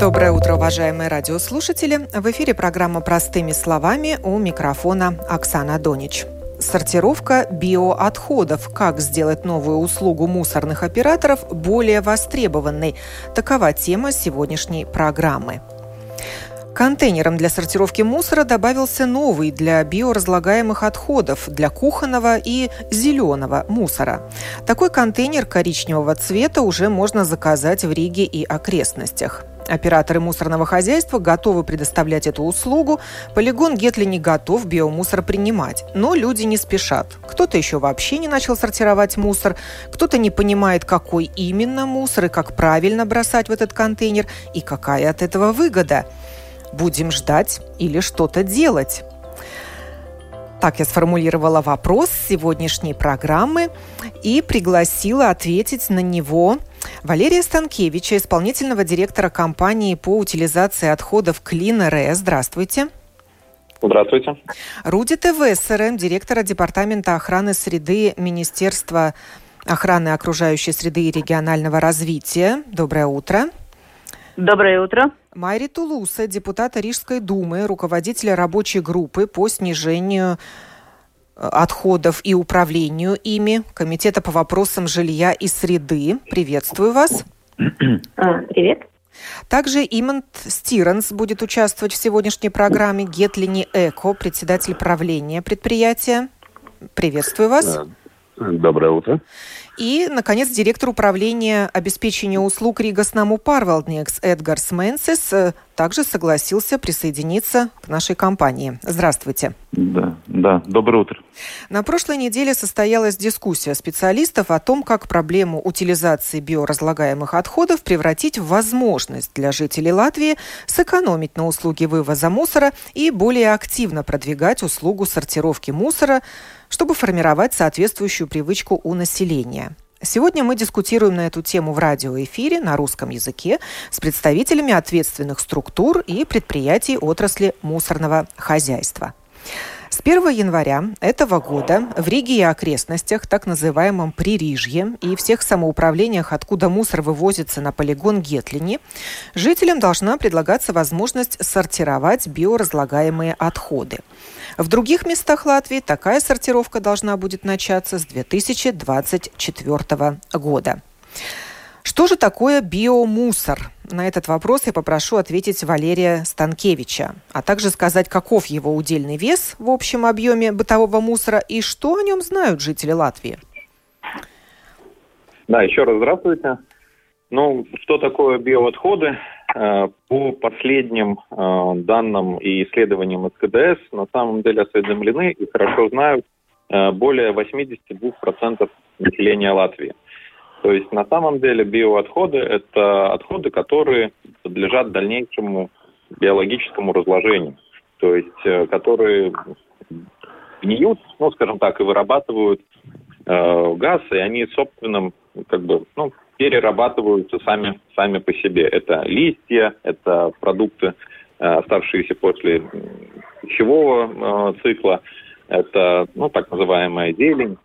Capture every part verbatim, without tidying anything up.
Доброе утро, уважаемые радиослушатели! В эфире программа «Простыми словами», у микрофона Оксана Донич. Сортировка биоотходов. Как сделать новую услугу мусорных операторов более востребованной? Такова тема сегодняшней программы. Контейнерам для сортировки мусора добавился новый для биоразлагаемых отходов, для кухонного и зеленого мусора. Такой контейнер коричневого цвета уже можно заказать в Риге и окрестностях. Операторы мусорного хозяйства готовы предоставлять эту услугу. Полигон Гетлини готов биомусор принимать, но люди не спешат. Кто-то еще вообще не начал сортировать мусор, кто-то не понимает, какой именно мусор и как правильно бросать в этот контейнер и какая от этого выгода. Будем ждать или что-то делать? Так я сформулировала вопрос сегодняшней программы и пригласила ответить на него Валерия Станкевича, исполнительного директора компании по утилизации отходов Clean R. Здравствуйте. Здравствуйте. Рудита Вессера, директора Департамента охраны среды Министерства охраны окружающей среды и регионального развития. Доброе утро. Доброе утро. Майри Тулуса, депутата Рижской думы, руководителя рабочей группы по снижению отходов и управлению ими Комитета по вопросам жилья и среды. Приветствую вас. Привет. Также Имантс Стиранс будет участвовать в сегодняшней программе. Гетлини Эко, председатель правления предприятия. Приветствую вас. Доброе утро. И, наконец, директор управления обеспечения услуг Рīgas namu pārvaldnieks Эдгарс Менсис также согласился присоединиться к нашей компании. Здравствуйте. Да, да, доброе утро. На прошлой неделе состоялась дискуссия специалистов о том, как проблему утилизации биоразлагаемых отходов превратить в возможность для жителей Латвии сэкономить на услуге вывоза мусора и более активно продвигать услугу сортировки мусора, чтобы формировать соответствующую привычку у населения. Сегодня мы дискутируем на эту тему в радиоэфире на русском языке с представителями ответственных структур и предприятий отрасли мусорного хозяйства. С первого января этого года в Риге и окрестностях, так называемом Пририжье, и всех самоуправлениях, откуда мусор вывозится на полигон Гетлини, жителям должна предлагаться возможность сортировать биоразлагаемые отходы. В других местах Латвии такая сортировка должна будет начаться с две тысячи двадцать четвёртого года. Что же такое биомусор? На этот вопрос я попрошу ответить Валерия Станкевича, а также сказать, каков его удельный вес в общем объеме бытового мусора и что о нем знают жители Латвии. Да, еще раз здравствуйте. Ну, что такое биоотходы? По последним данным и исследованиям эс ка дэ эс на самом деле осведомлены и хорошо знают более восемьдесят два процента населения Латвии. То есть на самом деле биоотходы – это отходы, которые подлежат дальнейшему биологическому разложению. То есть которые гниют, ну, скажем так, и вырабатывают э, газ, и они собственным, как бы, ну, перерабатываются сами, сами по себе. Это листья, это продукты, э, оставшиеся после пищевого э, цикла, это, ну, так называемая зелень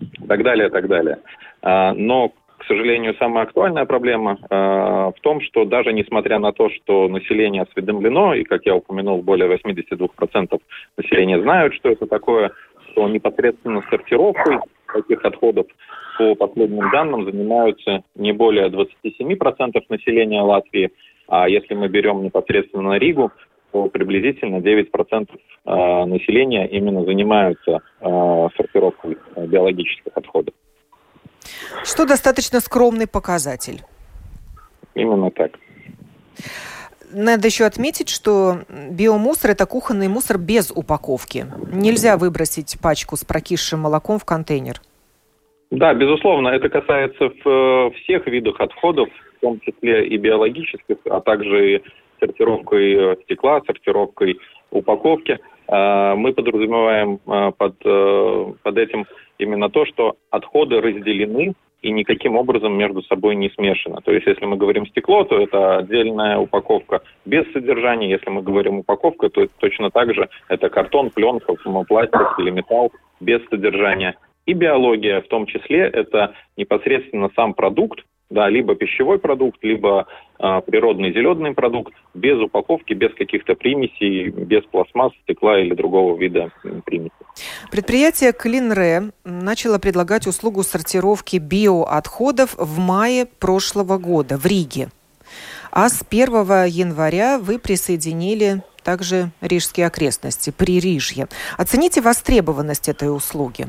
и так далее, и так далее. А, но к сожалению, самая актуальная проблема э, в том, что даже несмотря на то, что население осведомлено, и, как я упомянул, более восемьдесят два процента населения знают, что это такое, то непосредственно сортировкой таких отходов, по последним данным, занимаются не более двадцать семь процентов населения Латвии, а если мы берем непосредственно Ригу, то приблизительно девять процентов э, населения именно занимаются э, сортировкой биологических отходов. Что достаточно скромный показатель. Именно так. Надо еще отметить, что биомусор – это кухонный мусор без упаковки. Нельзя выбросить пачку с прокисшим молоком в контейнер. Да, безусловно. Это касается всех видов отходов, в том числе и биологических, а также сортировкой стекла, сортировкой упаковки. Мы подразумеваем под, под этим именно то, что отходы разделены и никаким образом между собой не смешано. То есть, если мы говорим стекло, то это отдельная упаковка без содержания. Если мы говорим упаковка, то точно так же это картон, пленка, пластик или металл без содержания. И биология в том числе это непосредственно сам продукт, да, либо пищевой продукт, либо э, природный зеленый продукт, без упаковки, без каких-то примесей, без пластмасс, стекла или другого вида примесей. Предприятие Clean R начало предлагать услугу сортировки биоотходов в мае прошлого года в Риге. А с первого января вы присоединили также рижские окрестности, Пририжье. Оцените востребованность этой услуги.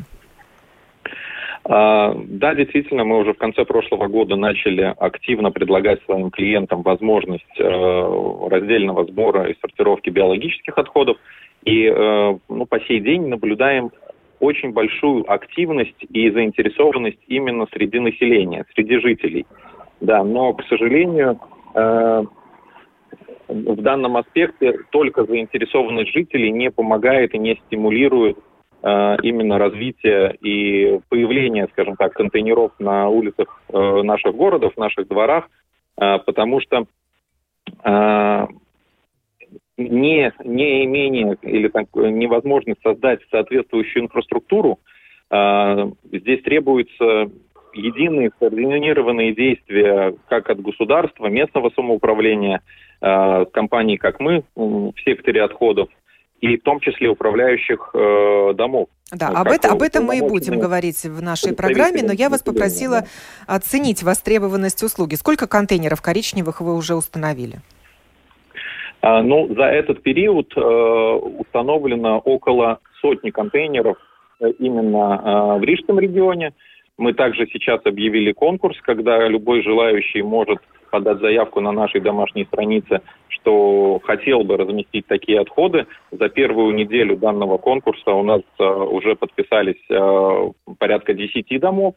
Да, действительно, мы уже в конце прошлого года начали активно предлагать своим клиентам возможность раздельного сбора и сортировки биологических отходов. И ну, по сей день наблюдаем очень большую активность и заинтересованность именно среди населения, среди жителей. Да, но, к сожалению, в данном аспекте только заинтересованность жителей не помогает и не стимулирует именно развитие и появление, скажем так, контейнеров на улицах наших городов, наших дворах, потому что не, не имение или так, невозможность создать соответствующую инфраструктуру, здесь требуется единые координированные действия как от государства, местного самоуправления, компаний, как мы, в секторе отходов, и в том числе управляющих э, домов. Да, об, это, об этом мы и будем говорить в нашей программе, но я вас попросила оценить востребованность услуги. Сколько контейнеров коричневых вы уже установили? А, ну, за этот период э, установлено около сотни контейнеров именно э, в Рижском регионе. Мы также сейчас объявили конкурс, когда любой желающий может подать заявку на нашей домашней странице, что хотел бы разместить такие отходы. За первую неделю данного конкурса у нас э, уже подписались э, порядка десяти домов,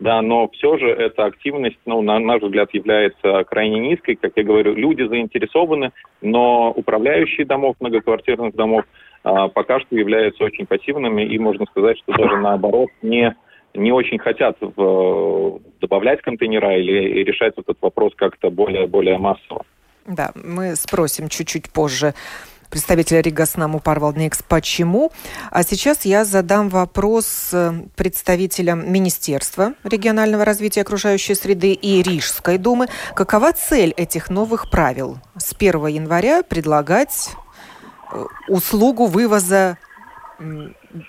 да, но все же эта активность, ну, на наш взгляд, является крайне низкой. Как я говорю, люди заинтересованы, но управляющие домов, многоквартирных домов э, пока что являются очень пассивными и, можно сказать, что даже наоборот не... не очень хотят в, добавлять контейнера или решать этот вопрос как-то более-более массово. Да, мы спросим чуть-чуть позже представителя Rīgas namu pārvaldnieks, почему. А сейчас я задам вопрос представителям Министерства регионального развития окружающей среды и Рижской думы. Какова цель этих новых правил? С первого января предлагать услугу вывоза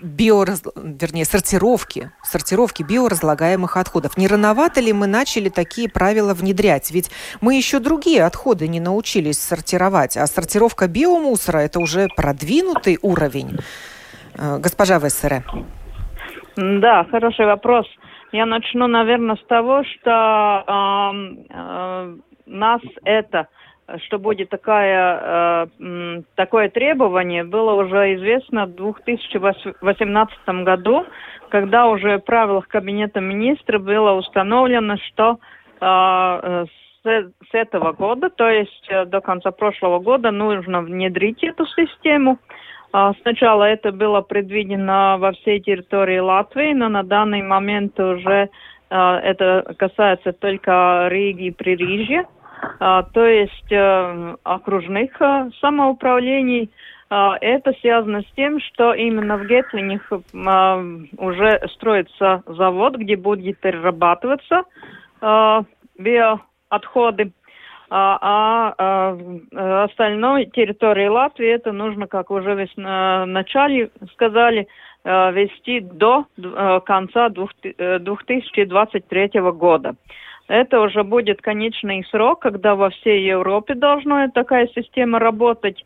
биораз... вернее, сортировки, сортировки биоразлагаемых отходов. Не рановато ли мы начали такие правила внедрять? Ведь мы еще другие отходы не научились сортировать, а сортировка биомусора – это уже продвинутый уровень. Госпожа Вессере. Да, хороший вопрос. Я начну, наверное, с того, что э, э, нас это... что будет такая, э, такое требование, было уже известно в две тысячи восемнадцатом году, когда уже в правилах Кабинета министров было установлено, что э, с, с этого года, то есть до конца прошлого года, нужно внедрить эту систему. Э, сначала это было предвидено во всей территории Латвии, но на данный момент уже э, это касается только Риги и Пририжья. То есть окружных самоуправлений. Это связано с тем, что именно в Гетлине уже строится завод, где будет перерабатываться биоотходы. А остальной территории Латвии это нужно, как уже в начале сказали, вести до конца две тысячи двадцать третьего года. Это уже будет конечный срок, когда во всей Европе должна такая система работать.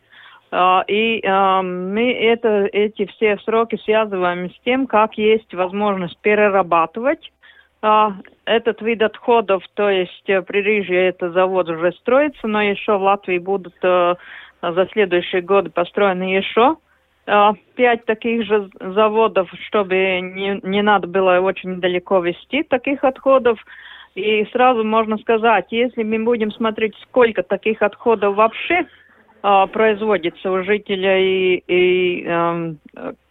И мы это, эти все сроки связываем с тем, как есть возможность перерабатывать А, этот вид отходов, то есть Пририжье, это завод уже строится, но еще в Латвии будут а, за следующие годы построены еще а, пять таких же заводов, чтобы не, не надо было очень далеко везти таких отходов. И сразу можно сказать, если мы будем смотреть, сколько таких отходов вообще а, производится у жителей, и, и а,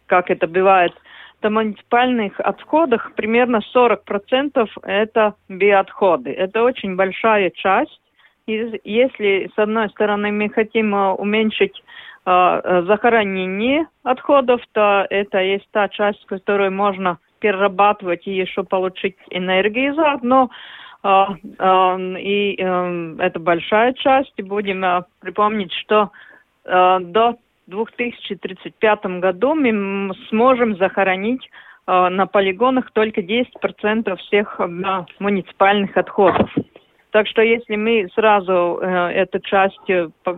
как это бывает, в муниципальных отходах примерно сорок процентов это биоотходы. Это очень большая часть. И если, с одной стороны, мы хотим уменьшить э, захоронение отходов, то это есть та часть, которую можно перерабатывать и еще получить энергию заодно. Э, э, и э, это большая часть. И будем э, припомнить, что э, до в две тысячи тридцать пятом году мы сможем захоронить э, на полигонах только десять процентов всех э, муниципальных отходов. Так что если мы сразу э, эту часть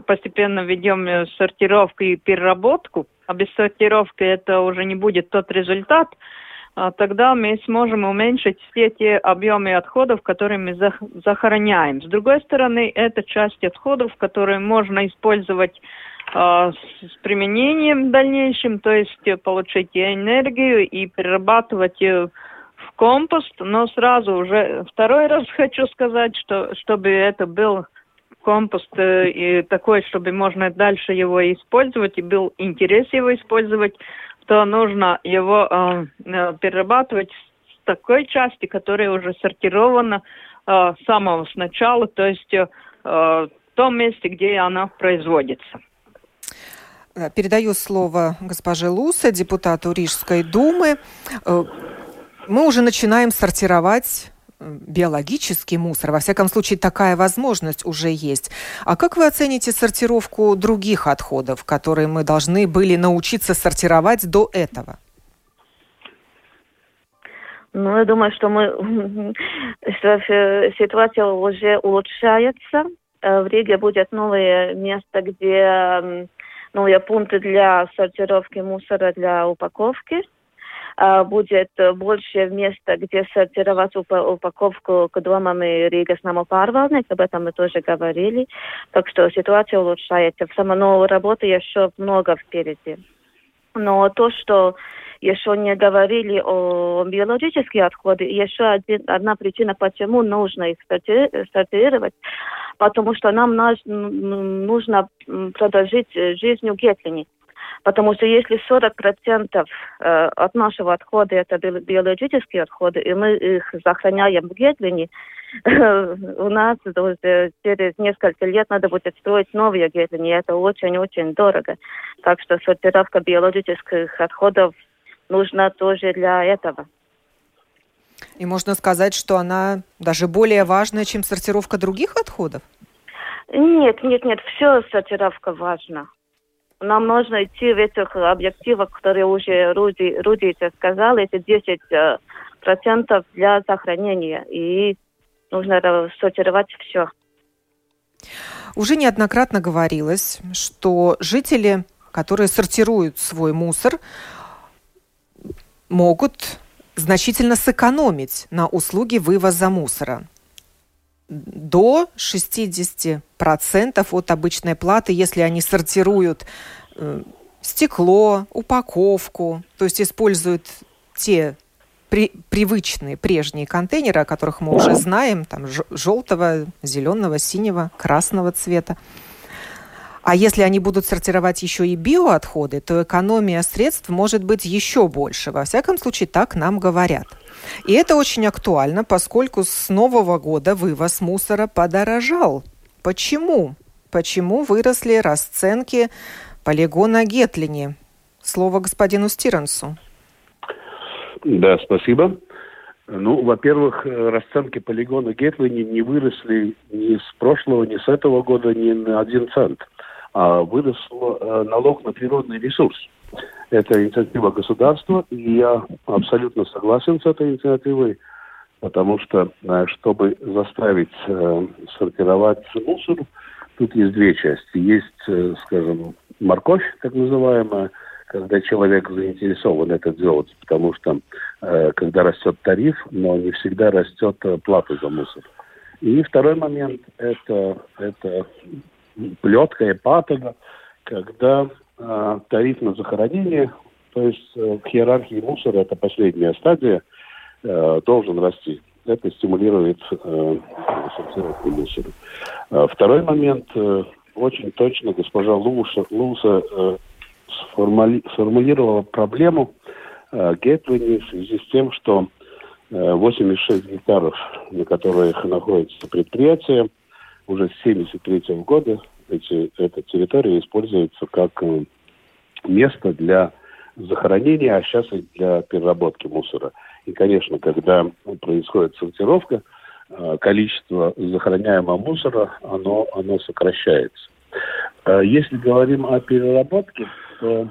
постепенно ведем сортировку и переработку, а без сортировки это уже не будет тот результат, э, тогда мы сможем уменьшить все те объемы отходов, которые мы зах- захороняем. С другой стороны, это часть отходов, которые можно использовать с применением дальнейшим, то есть получить и энергию, и перерабатывать в компост. Но сразу уже второй раз хочу сказать, что чтобы это был компост и такой, чтобы можно дальше его использовать, и был интерес его использовать, то нужно его э, перерабатывать с такой части, которая уже сортирована э, с самого начала, то есть э, в том месте, где она производится. Передаю слово госпоже Лусе, депутату Рижской думы. Мы уже начинаем сортировать биологический мусор. Во всяком случае, такая возможность уже есть. А как вы оцените сортировку других отходов, которые мы должны были научиться сортировать до этого? Ну, я думаю, что мы ситуация уже улучшается. В Риге будет новое место, где... новые пункты для сортировки мусора для упаковки. Будет больше места, где сортировать упаковку к домам и Rīgas namu pārvaldnieks. Об этом мы тоже говорили. Так что ситуация улучшается. Сама новая работа еще много впереди. Но то, что еще не говорили о биологических отходах, еще один, одна причина, почему нужно их сортировать, потому что нам нужно продолжить жизнь Гетлини. Потому что если сорок процентов от нашего отхода это биологические отходы, и мы их сохраняем в Гетлини, у нас через несколько лет надо будет строить новые Гетлини, и это очень-очень дорого. Так что сортировка биологических отходов нужна тоже для этого. И можно сказать, что она даже более важна, чем сортировка других отходов? Нет, нет, нет, все сортировка важна. Нам нужно идти в этих объективах, которые уже Руди, Руди сказал, это десять процентов для сохранения. И нужно сортировать все. Уже неоднократно говорилось, что жители, которые сортируют свой мусор, могут значительно сэкономить на услуги вывоза мусора. До шестьдесят процентов от обычной платы, если они сортируют э, стекло, упаковку, то есть используют те при, привычные прежние контейнеры, о которых мы уже знаем, там ж, желтого, зеленого, синего, красного цвета. А если они будут сортировать еще и биоотходы, то экономия средств может быть еще больше. Во всяком случае, так нам говорят. И это очень актуально, поскольку с нового года вывоз мусора подорожал. Почему? Почему выросли расценки полигона Гетлини? Слово господину Стирансу. Да, спасибо. Ну, во-первых, расценки полигона Гетлини не выросли ни с прошлого, ни с этого года, ни на один цент. А вырос налог на природный ресурс. Это инициатива государства, и я абсолютно согласен с этой инициативой, потому что, чтобы заставить э, сортировать мусор, тут есть две части. Есть, э, скажем, морковь, так называемая, когда человек заинтересован это делать, потому что э, когда растет тариф, но не всегда растет э, плата за мусор. И второй момент – это, это плетка и патога, когда э, тариф на захоронение, то есть э, в иерархии мусора, это последняя стадия, э, должен расти. Это стимулирует э, сортировку мусора. Э, второй момент э, – очень точно госпожа Луса, Луса э, сформули, сформулировала проблему э, Гетлини в связи с тем, что восемьдесят шесть гектаров, на которых находится предприятие, уже с семьдесят третьего года эти, эта территория используется как место для захоронения, а сейчас и для переработки мусора. И, конечно, когда происходит сортировка, количество захороняемого мусора, оно, оно сокращается. Если говорим о переработке, то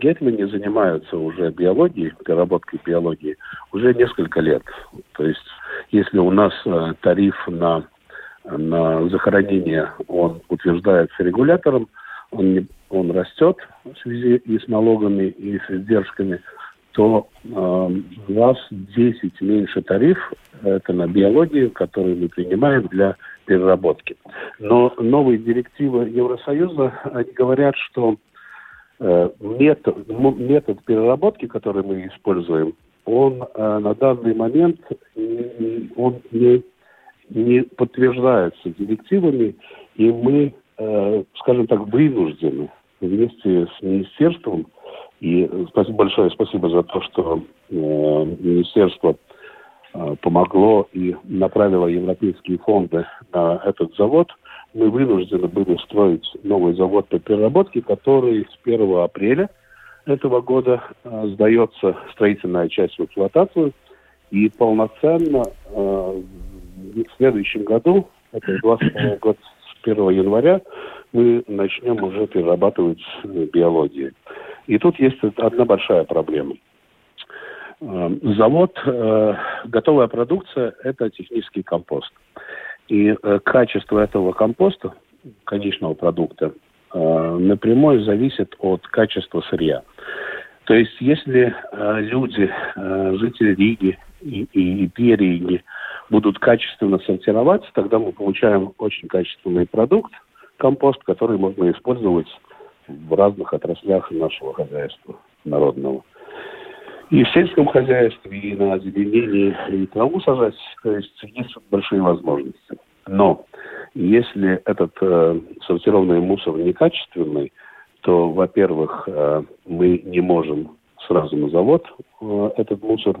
Гетлини занимаются уже биологией, переработкой биологии уже несколько лет. То есть, если у нас э, тариф на, на захоронение, он утверждается регулятором, он, не, он растет в связи и с налогами, и с издержками, то э, раз в десять меньше тариф это на биологию, которую мы принимаем для переработки. Но новые директивы Евросоюза, они говорят, что Метод, метод переработки, который мы используем, он э, на данный момент он не, не подтверждается директивами, и мы, э, скажем так, вынуждены вместе с министерством, и спасибо, большое спасибо за то, что э, министерство э, помогло и направило европейские фонды на этот завод, мы вынуждены были строить новый завод по переработке, который с первого апреля этого года э, сдается строительная часть в эксплуатацию. И полноценно э, в следующем году, это двадцать второй год, с первого января, мы начнем уже перерабатывать биологию. И тут есть одна большая проблема. Э, завод, э, готовая продукция – это технический компост. И э, качество этого компоста, конечного продукта, э, напрямую зависит от качества сырья. То есть, если э, люди, э, жители Риги и, и, и Пририжья будут качественно сортировать, тогда мы получаем очень качественный продукт, компост, который можно использовать в разных отраслях нашего хозяйства народного. И в сельском хозяйстве, и на озеленении, и траву сажать, то есть есть большие возможности. Но если этот э, сортированный мусор некачественный, то, во-первых, э, мы не можем сразу на завод э, этот мусор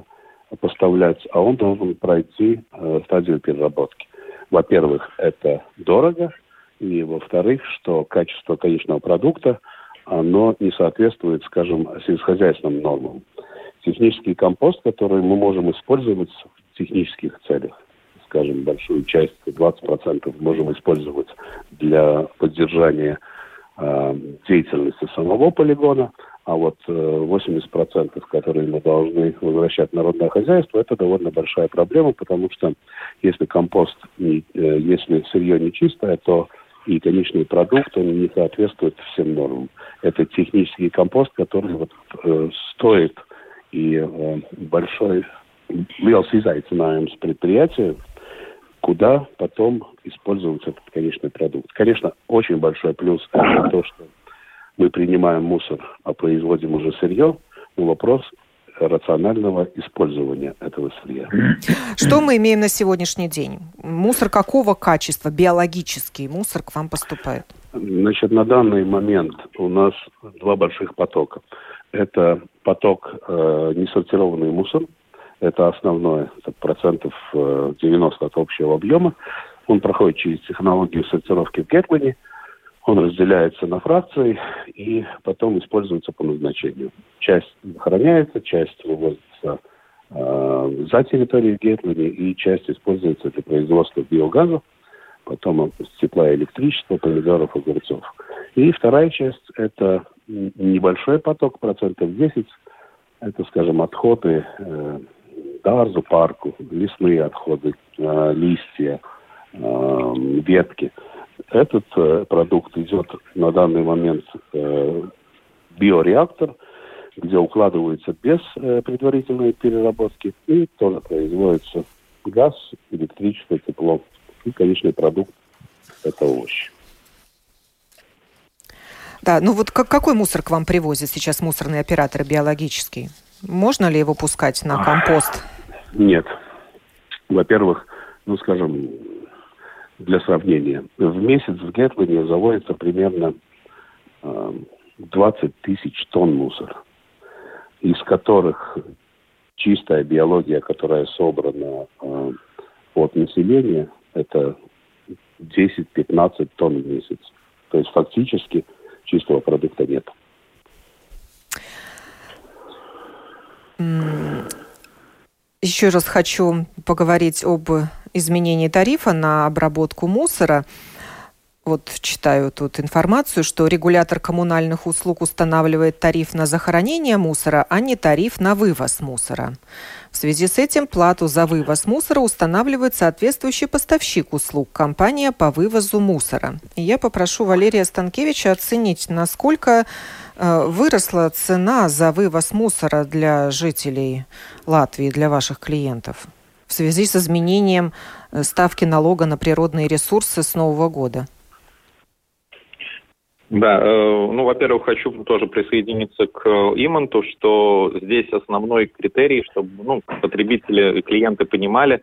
поставлять, а он должен пройти э, стадию переработки. Во-первых, это дорого, и, во-вторых, что качество конечного продукта, оно не соответствует, скажем, сельскохозяйственным нормам. Технический компост, который мы можем использовать в технических целях. Скажем, большую часть, двадцать процентов, можем использовать для поддержания э, деятельности самого полигона, а вот э, восемьдесят процентов, которые мы должны возвращать в народное хозяйство, это довольно большая проблема, потому что если компост, не, э, если сырье не чистое, то и конечный продукт, он не соответствует всем нормам. Это технический компост, который вот, э, стоит и э, большой велосипедный предприятие, куда потом используется этот конечный продукт. Конечно, очень большой плюс это то, что мы принимаем мусор, а производим уже сырье, но вопрос рационального использования этого сырья. Что мы имеем на сегодняшний день? Мусор какого качества, биологический мусор, к вам поступает? Значит, на данный момент у нас два больших потока. Это поток э, несортированный мусор, это основное, это процентов э, девяносто от общего объема. Он проходит через технологию сортировки в Гетлини, он разделяется на фракции и потом используется по назначению. Часть храняется, часть вывозится э, за территорию Гетлини и часть используется для производства биогаза, потом тепла и электричества, помидоров, огурцов. И вторая часть – это небольшой поток, процентов десять. Это, скажем, отходы э, дарзу, парку, лесные отходы, э, листья, э, ветки. Этот э, продукт идет на данный момент э, биореактор, где укладываются без э, предварительной переработки, и тоже производится газ, электричество, тепло. И конечный продукт – это овощи. Да, ну вот как, какой мусор к вам привозят сейчас мусорные операторы биологические? Можно ли его пускать на компост? Нет. Во-первых, ну, скажем, для сравнения, в месяц в Гетлине заводится примерно э, двадцать тысяч тонн мусора, из которых чистая биология, которая собрана э, от населения, это десять-пятнадцать тонн в месяц. То есть фактически чистого продукта нет. Еще раз хочу поговорить об изменении тарифа на обработку мусора. Вот читаю тут информацию, что регулятор коммунальных услуг устанавливает тариф на захоронение мусора, а не тариф на вывоз мусора. В связи с этим плату за вывоз мусора устанавливает соответствующий поставщик услуг – компания по вывозу мусора. И я попрошу Валерия Станкевича оценить, насколько э, выросла цена за вывоз мусора для жителей Латвии, для ваших клиентов, в связи с изменением ставки налога на природные ресурсы с нового года. Да, ну, во-первых, хочу тоже присоединиться к Иманту, что здесь основной критерий, чтобы ну, потребители и клиенты понимали,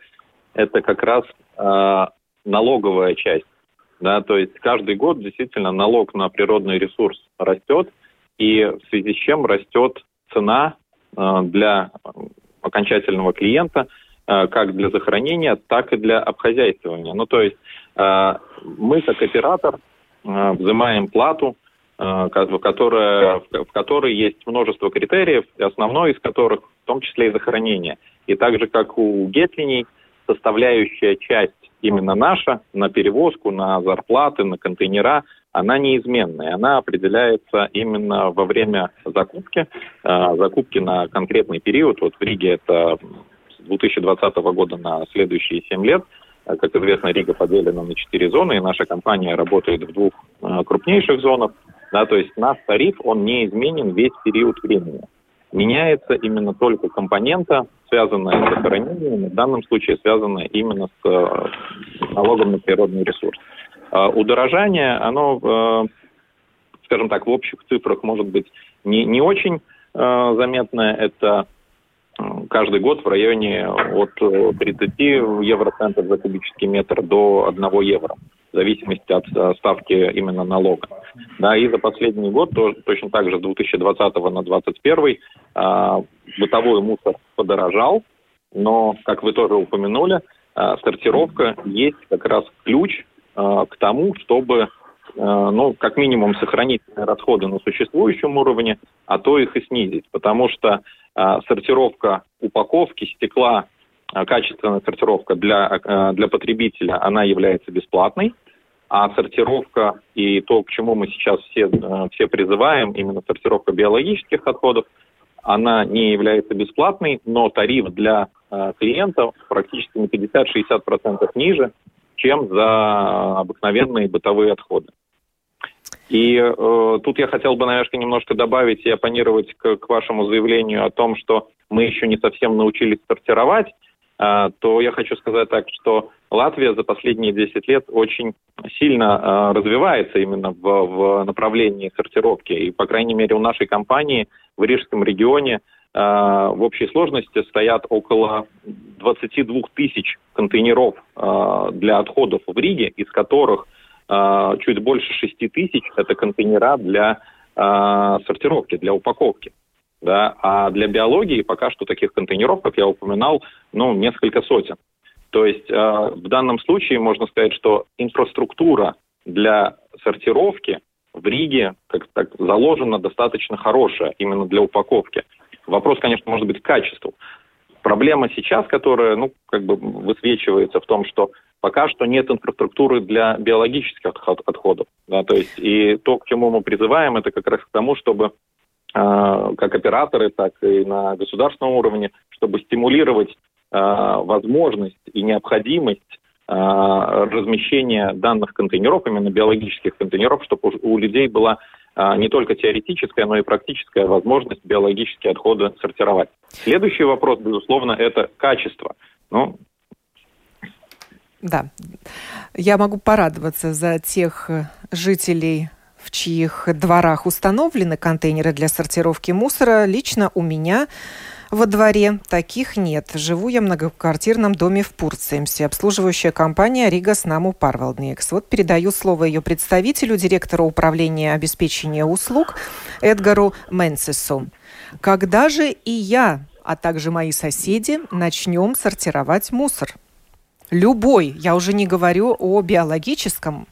это как раз э, налоговая часть. Да, то есть каждый год действительно налог на природный ресурс растет, и в связи с чем растет цена э, для окончательного клиента, э, как для захоронения, так и для обхозяйствования. Ну, то есть э, мы как оператор взимаем плату, которая, в которой есть множество критериев, основной из которых в том числе и захоронение. И так же, как у Гетлиней, составляющая часть именно наша, на перевозку, на зарплаты, на контейнера, она неизменная. Она определяется именно во время закупки, закупки на конкретный период. Вот в Риге это с две тысячи двадцатого года на следующие семь лет. Как известно, Рига поделена на четыре зоны, и наша компания работает в двух э, крупнейших зонах. Да, то есть наш тариф, он не изменен весь период времени. Меняется именно только компонента, связанная с захоронением, в данном случае связанная именно с э, налогом на природный ресурс. Э, удорожание, оно, э, скажем так, в общих цифрах может быть не, не очень э, заметное. Это каждый год в районе от тридцати евроцентов за кубический метр до одного евро, в зависимости от ставки именно налога. Да, и за последний год, то, точно так же с две тысячи двадцатого на две тысячи двадцать первый, э, бытовой мусор подорожал, но, как вы тоже упомянули, э, сортировка есть как раз ключ э, к тому, чтобы... ну, как минимум, сохранить расходы на существующем уровне, а то их и снизить. Потому что э, сортировка упаковки, стекла, э, качественная сортировка для, э, для потребителя, она является бесплатной. А сортировка и то, к чему мы сейчас все, э, все призываем, именно сортировка биологических отходов, она не является бесплатной, но тариф для э, клиента практически на пятьдесят-шестьдесят процентов ниже, чем за обыкновенные бытовые отходы. И э, тут я хотел бы, наверное, немножко добавить и оппонировать к, к вашему заявлению о том, что мы еще не совсем научились сортировать, э, то я хочу сказать так, что Латвия за последние десять лет очень сильно э, развивается именно в, в направлении сортировки. И, по крайней мере, у нашей компании в Рижском регионе э, в общей сложности стоят около двадцати двух тысяч контейнеров э, для отходов в Риге, из которых чуть больше шести тысяч – это контейнера для э, сортировки, для упаковки. Да? А для биологии пока что таких контейнеров, как я упоминал, ну, несколько сотен. То есть э, в данном случае можно сказать, что инфраструктура для сортировки в Риге как так заложена достаточно хорошая именно для упаковки. Вопрос, конечно, может быть к качеству. Проблема сейчас, которая, ну, как бы высвечивается в том, что пока что нет инфраструктуры для биологических отходов. Да, то есть и то, к чему мы призываем, это как раз к тому, чтобы э, как операторы, так и на государственном уровне, чтобы стимулировать э, возможность и необходимость э, размещения данных контейнеров, именно биологических контейнеров, чтобы у людей была не только теоретическая, но и практическая возможность биологические отходы сортировать. Следующий вопрос, безусловно, это качество. Ну, да, я могу порадоваться за тех жителей, в чьих дворах установлены контейнеры для сортировки мусора. Лично у меня во дворе таких нет. Живу я в многоквартирном доме в Пурцемсе. Обслуживающая компания «Рīgas namu pārvaldnieks». Вот передаю слово ее представителю, директору управления обеспечения услуг Эдгару Менсису. Когда же и я, а также мои соседи, начнем сортировать мусор? Любой. Я уже не говорю о биологическом.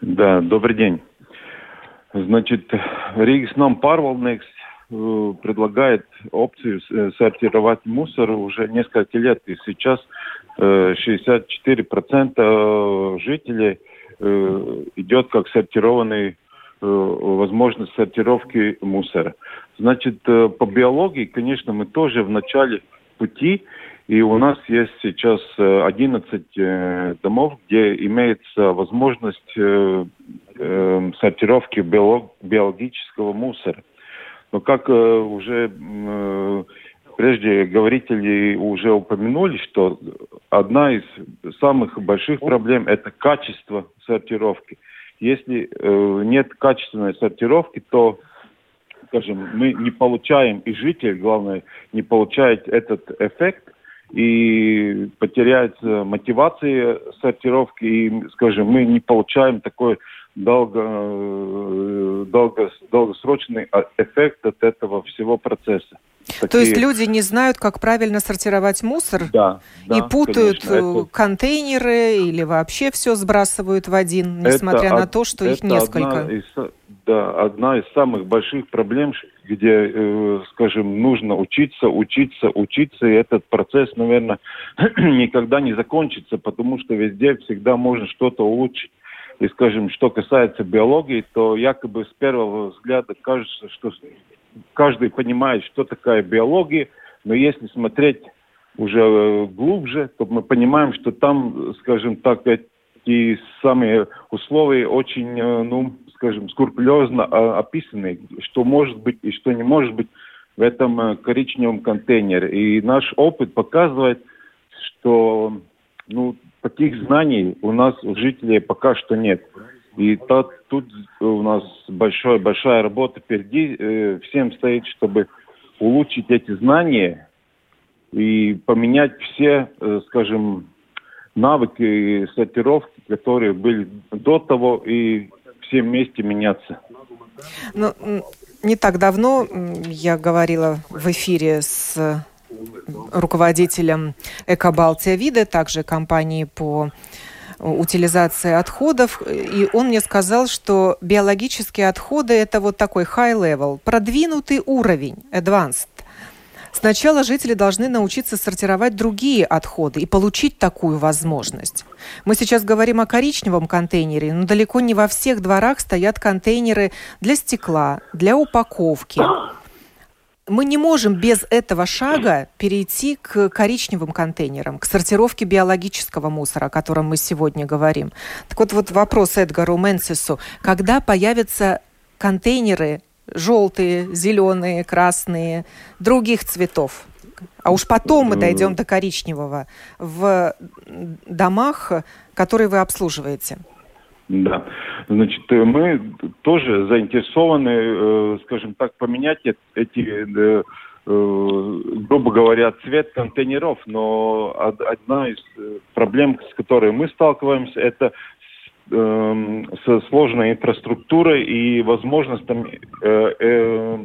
Да, добрый день. Значит, Rīgas namu pārvaldnieks э, предлагает опцию сортировать мусор уже несколько лет. И сейчас э, шестьдесят четыре процента жителей э, идет как сортированный, э, возможность сортировки мусора. Значит, э, по биологии, конечно, мы тоже в начале пути, и у нас есть сейчас одиннадцать домов, где имеется возможность сортировки биологического мусора. Но как уже прежде говорители уже упомянули, что одна из самых больших проблем – это качество сортировки. Если нет качественной сортировки, то, скажем, мы не получаем, и житель, главное, не получает этот эффект, и потеряется мотивация сортировки, и, скажем, мы не получаем такой долго, долго, долгосрочный эффект от этого всего процесса. Такие... То есть люди не знают, как правильно сортировать мусор, да, да, и путают, конечно, контейнеры это... или вообще все сбрасывают в один, несмотря это на од... то, что это их несколько. Одна из, да, одна из самых больших проблем, где, э, скажем, нужно учиться, учиться, учиться, и этот процесс, наверное, никогда не закончится, потому что везде всегда можно что-то улучшить. И, скажем, что касается биологии, то якобы с первого взгляда кажется, что каждый понимает, что такая биология, но если смотреть уже глубже, то мы понимаем, что там, скажем так, эти самые условия очень, ну, скажем, скрупулезно описаны, что может быть и что не может быть в этом коричневом контейнере. И наш опыт показывает, что, ну, таких знаний у нас, у жителей, пока что нет. И та, тут у нас большая, большая работа впереди. Э, всем стоит, чтобы улучшить эти знания и поменять все, э, скажем, навыки сортировки, которые были до того, и все вместе меняться. Ну, не так давно я говорила в эфире с руководителем Экобалтия Виде, также компании по утилизации отходов, и он мне сказал, что биологические отходы – это вот такой high-level, продвинутый уровень, advanced. Сначала жители должны научиться сортировать другие отходы и получить такую возможность. Мы сейчас говорим о коричневом контейнере, но далеко не во всех дворах стоят контейнеры для стекла, для упаковки. Мы не можем без этого шага перейти к коричневым контейнерам, к сортировке биологического мусора, о котором мы сегодня говорим. Так вот, вот вопрос Эдгару Менсису. Когда появятся контейнеры желтые, зеленые, красные, других цветов? А уж потом мы дойдем до коричневого в домах, которые вы обслуживаете. Да. Значит, мы тоже заинтересованы, э, скажем так, поменять эти, э, э, грубо говоря, цвет контейнеров. Но одна из проблем, с которой мы сталкиваемся, это с, э, со сложной инфраструктурой и возможностями э, э,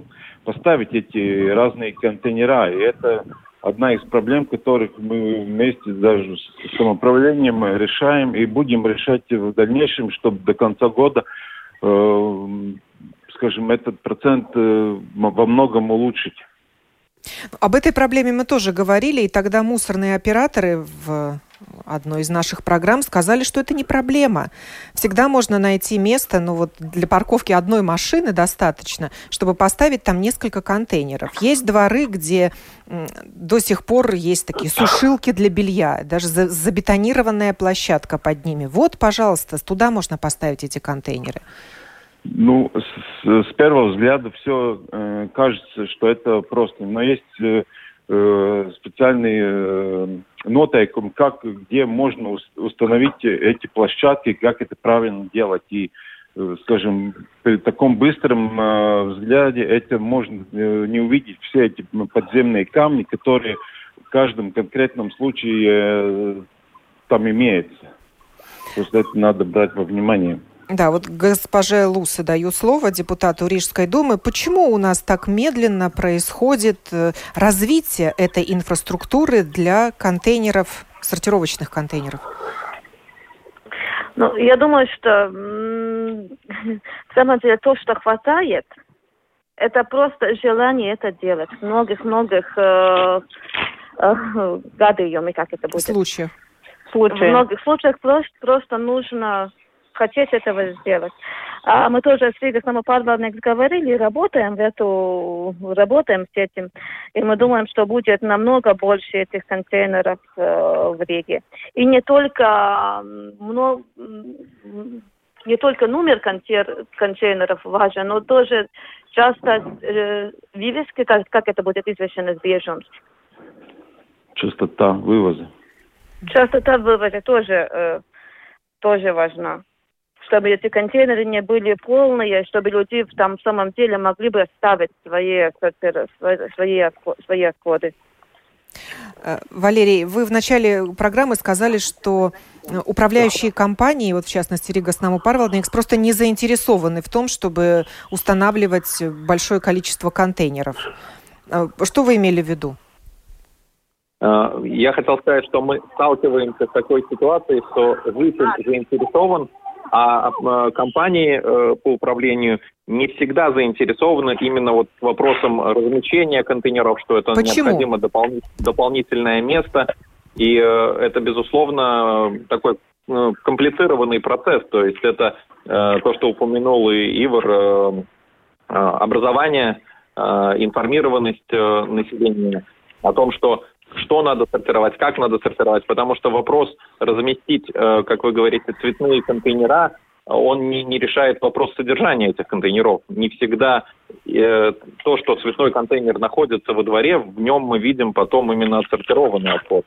поставить эти разные контейнера. И это одна из проблем, которых мы вместе даже с самоуправлением решаем и будем решать в дальнейшем, чтобы до конца года, э, скажем, этот процент э, во многом улучшить. Об этой проблеме мы тоже говорили, и тогда мусорные операторы в одной из наших программ сказали, что это не проблема. Всегда можно найти место, но вот для парковки одной машины достаточно, чтобы поставить там несколько контейнеров. Есть дворы, где до сих пор есть такие сушилки для белья, даже забетонированная площадка под ними. Вот, пожалуйста, туда можно поставить эти контейнеры. Ну, с, с первого взгляда все э, кажется, что это просто. Но есть э, специальные э, нотейки, как, где можно уст- установить эти площадки, как это правильно делать. И, э, скажем, при таком быстром э, взгляде это можно э, не увидеть все эти подземные камни, которые в каждом конкретном случае э, там имеются. Просто это надо брать во внимание. Да, вот госпоже Лусе даю слово, депутату Рижской думы. Почему у нас так медленно происходит развитие этой инфраструктуры для контейнеров, сортировочных контейнеров? Ну, я думаю, что в самом деле то, что хватает, это просто желание это делать. Многих-многих э, э, гадаем, и как это будет. Случаев. Случаев. В многих случаях просто, просто нужно хотеть этого сделать. А мы тоже с Рīgas namu pārvaldnieks говорили, работаем в эту, работаем с этим, и мы думаем, что будет намного больше этих контейнеров э, в Риге. И не только, но, не только номер контейнеров важен, но тоже часто э, вывески, как, как это будет извещено с беженцем. Частота вывоза. Частота вывоза тоже, э, тоже важна. Чтобы эти контейнеры не были полные, чтобы люди там в самом деле могли бы оставить свои, свои, свои отходы. Валерий, вы в начале программы сказали, что управляющие компании, вот в частности Rīgas namu pārvaldnieks, просто не заинтересованы в том, чтобы устанавливать большое количество контейнеров. Что вы имели в виду? Я хотел сказать, что мы сталкиваемся с такой ситуацией, что житель заинтересован, а компании по управлению не всегда заинтересованы именно вот вопросом размещения контейнеров, что это Почему? необходимо допол- дополнительное место. И это, безусловно, такой комплицированный процесс. То есть это то, что упомянул и Ивар, образование, информированность населения о том, что что надо сортировать, как надо сортировать, потому что вопрос разместить, как вы говорите, цветные контейнера, он не, не решает вопрос содержания этих контейнеров. Не всегда э, то, что цветной контейнер находится во дворе, в нем мы видим потом именно отсортированный отход.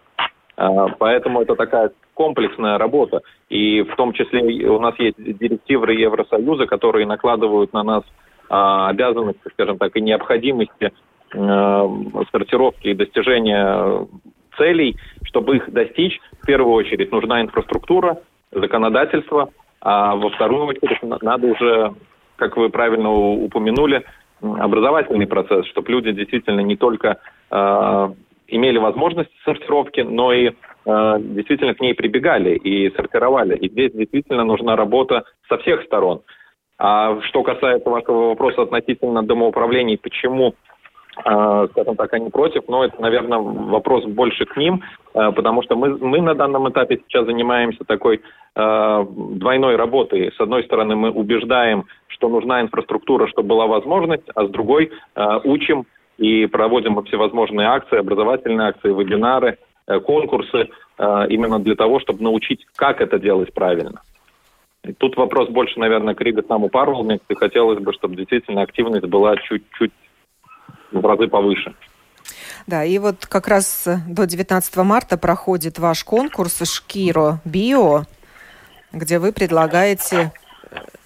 Э, поэтому это такая комплексная работа. И в том числе у нас есть директивы Евросоюза, которые накладывают на нас э, обязанности, скажем так, и необходимости сортировки и достижения целей. Чтобы их достичь, в первую очередь нужна инфраструктура, законодательство, а во вторую очередь надо уже, как вы правильно упомянули, образовательный процесс, чтобы люди действительно не только э, имели возможность сортировки, но и э, действительно к ней прибегали и сортировали. И здесь действительно нужна работа со всех сторон. А что касается вашего вопроса относительно домоуправлений, почему, скажем так, они против, но это, наверное, вопрос больше к ним, потому что мы, мы на данном этапе сейчас занимаемся такой э, двойной работой. С одной стороны, мы убеждаем, что нужна инфраструктура, чтобы была возможность, а с другой э, учим и проводим всевозможные акции, образовательные акции, вебинары, э, конкурсы, э, именно для того, чтобы научить, как это делать правильно. И тут вопрос больше, наверное, к Rīgas namu pārvaldnieks, и хотелось бы, чтобы действительно активность была чуть-чуть в разы повыше. Да, и вот как раз до девятнадцатого марта проходит ваш конкурс «Шкиро Био», где вы предлагаете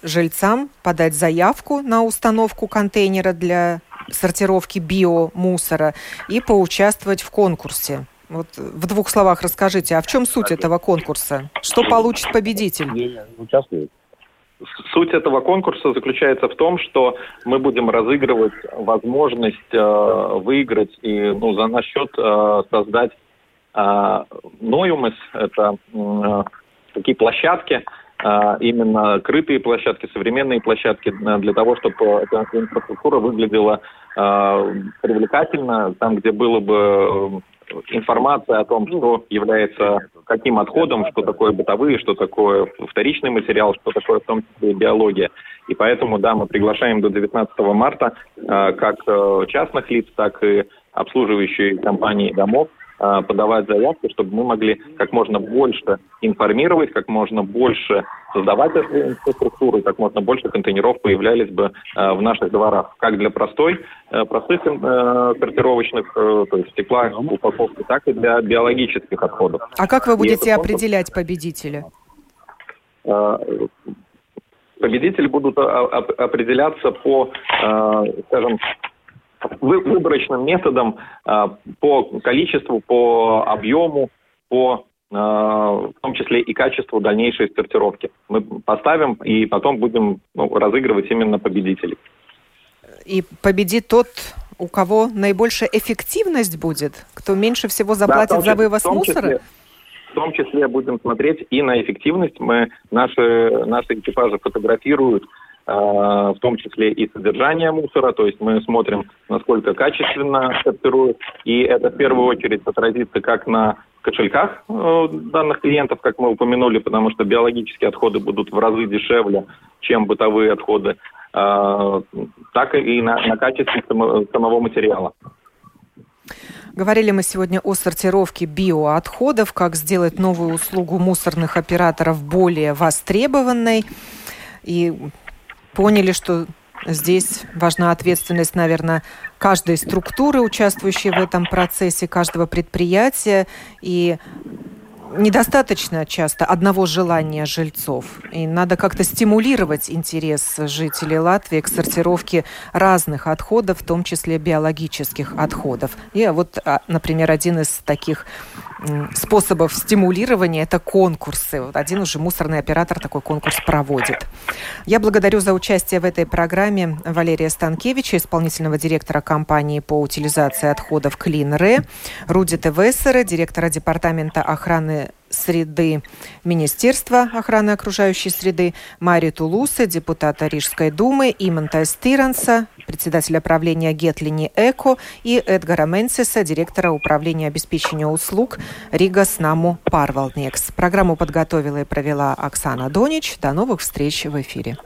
жильцам подать заявку на установку контейнера для сортировки биомусора и поучаствовать в конкурсе. Вот в двух словах расскажите, а в чем суть этого конкурса? Что получит победитель? Участвует. Суть этого конкурса заключается в том, что мы будем разыгрывать возможность э, выиграть и ну, за наш счет э, создать э, ноумес, это э, такие площадки, именно крытые площадки, современные площадки для того, чтобы эта инфраструктура выглядела привлекательно, там, где было бы информация о том, что является каким отходом, что такое бытовые, что такое вторичный материал, что такое в том числе биология. И поэтому, да, мы приглашаем до девятнадцатого марта как частных лиц, так и обслуживающие компании домов подавать заявки, чтобы мы могли как можно больше информировать, как можно больше создавать эту инфраструктуру, как можно больше контейнеров появлялись бы в наших дворах, как для простой, простых сортировочных, то есть стекла, упаковки, так и для биологических отходов. А как вы будете определять победителя? Победители будут определяться по, скажем, выборочным методом по количеству, по объему, по в том числе и качеству дальнейшей сортировки. Мы поставим и потом будем ну, разыгрывать именно победителей. И победит тот, у кого наибольшая эффективность будет, кто меньше всего заплатит да, числе, за вывоз в мусора? Числе, в том числе будем смотреть и на эффективность. Мы, наши, наши экипажи фотографируют в том числе и содержание мусора, то есть мы смотрим, насколько качественно сортируют, и это в первую очередь отразится как на кошельках данных клиентов, как мы упомянули, потому что биологические отходы будут в разы дешевле, чем бытовые отходы, так и на, на качестве самого материала. Говорили мы сегодня о сортировке биоотходов, как сделать новую услугу мусорных операторов более востребованной, и поняли, что здесь важна ответственность, наверное, каждой структуры, участвующей в этом процессе, каждого предприятия. И недостаточно часто одного желания жильцов. И надо как-то стимулировать интерес жителей Латвии к сортировке разных отходов, в том числе биологических отходов. И вот, например, один из таких способов стимулирования – это конкурсы. Один уже мусорный оператор такой конкурс проводит. Я благодарю за участие в этой программе Валерия Станкевича, исполнительного директора компании по утилизации отходов Clean R, Рудита Вессера, директора департамента охраны среды Министерства охраны окружающей среды, Майри Тулуса, депутата Рижской думы, Имантса Стиранса, председателя правления Гетлини Эко и Эдгара Менсиса, директора управления обеспечения услуг Rīgas namu pārvaldnieks. Программу подготовила и провела Оксана Донич. До новых встреч в эфире.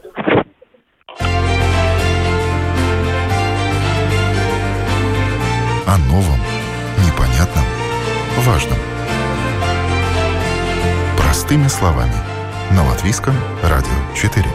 О новом, непонятном, важном. Простыми словами. На Латвийском радио четыре.